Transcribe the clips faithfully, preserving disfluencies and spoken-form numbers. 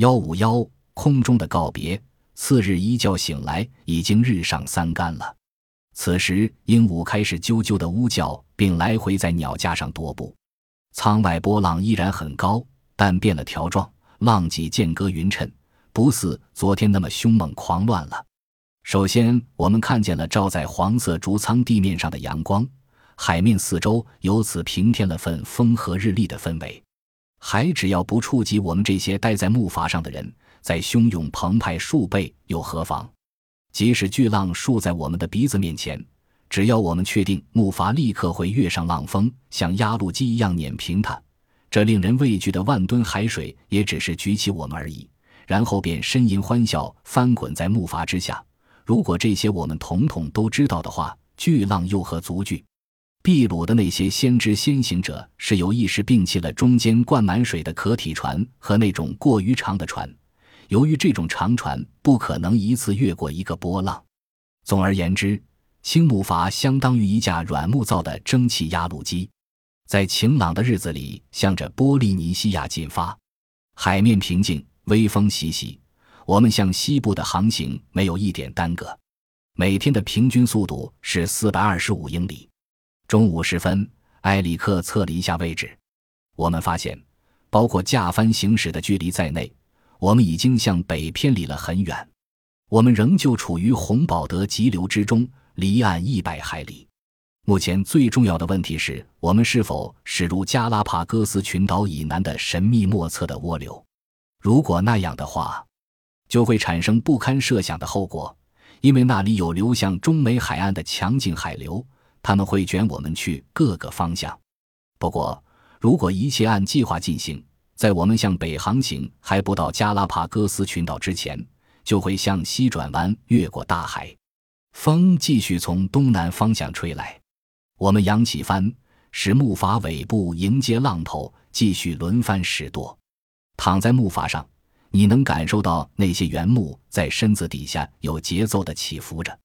一五一空中的告别。次日一觉醒来，已经日上三竿了。此时鹦鹉开始啾啾的呜叫，并来回在鸟架上踱步。舱外波浪依然很高，但变了条状，浪脊间隔匀称，不似昨天那么凶猛狂乱了。首先我们看见了照在黄色竹舱地面上的阳光，海面四周由此平添了份风和日丽的氛围。海只要不触及我们这些待在木筏上的人，在汹涌澎湃数倍又何妨？即使巨浪竖在我们的鼻子面前，只要我们确定木筏立刻会跃上浪峰，像压路机一样碾平它，这令人畏惧的万吨海水也只是举起我们而已，然后便呻吟欢笑，翻滚在木筏之下。如果这些我们统统都知道的话，巨浪又何足惧？秘鲁的那些先知先行者是有意识摒弃了中间灌满水的壳体船和那种过于长的船，由于这种长船不可能一次越过一个波浪。总而言之，轻木筏相当于一架软木造的蒸汽压路机，在晴朗的日子里向着波利尼西亚进发。海面平静，微风习习，我们向西部的航行没有一点耽搁。每天的平均速度是四百二十五英里。中午时分，埃里克测了一下位置，我们发现包括驾帆行驶的距离在内，我们已经向北偏离了很远。我们仍旧处于洪保德急流之中，离岸一百海里。目前最重要的问题是，我们是否驶入加拉帕戈斯群岛以南的神秘莫测的涡流。如果那样的话，就会产生不堪设想的后果，因为那里有流向中美海岸的强劲海流，他们会卷我们去各个方向。不过，如果一切按计划进行，在我们向北航行还不到加拉帕戈斯群岛之前，就会向西转弯，越过大海。风继续从东南方向吹来，我们扬起帆，使木筏尾部迎接浪头，继续轮番驶舵。躺在木筏上，你能感受到那些原木在身子底下有节奏地起伏着，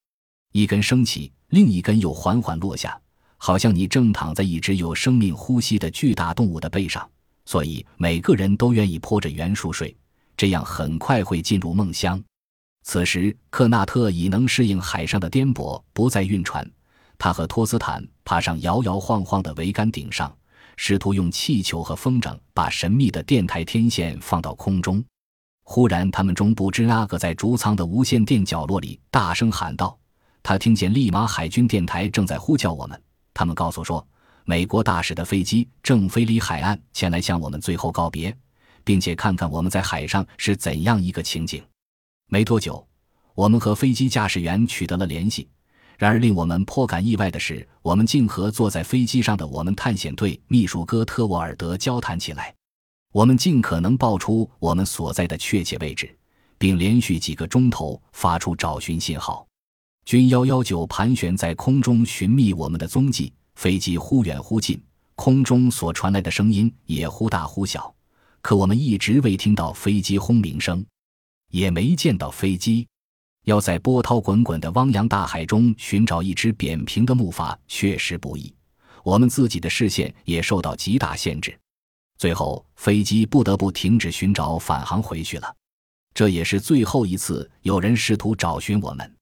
一根升起，另一根又缓缓落下，好像你正躺在一只有生命呼吸的巨大动物的背上。所以每个人都愿意泼着袁术睡，这样很快会进入梦乡。此时克纳特已能适应海上的颠簸，不再晕船。他和托斯坦爬上摇摇晃晃的桅杆顶上，试图用气球和风筝把神秘的电台天线放到空中。忽然他们中不知那个在竹舱的无线电角落里大声喊道，他听见利马海军电台正在呼叫我们。他们告诉说，美国大使的飞机正飞离海岸前来向我们最后告别，并且看看我们在海上是怎样一个情景。没多久，我们和飞机驾驶员取得了联系，然而令我们颇感意外的是，我们竟和坐在飞机上的我们探险队秘书哥特沃尔德交谈起来。我们尽可能报出我们所在的确切位置，并连续几个钟头发出找寻信号。军一一九盘旋在空中寻觅我们的踪迹，飞机忽远忽近，空中所传来的声音也忽大忽小，可我们一直未听到飞机轰鸣声，也没见到飞机。要在波涛滚滚的汪洋大海中寻找一只扁平的木筏确实不易，我们自己的视线也受到极大限制。最后飞机不得不停止寻找，返航回去了。这也是最后一次有人试图找寻我们。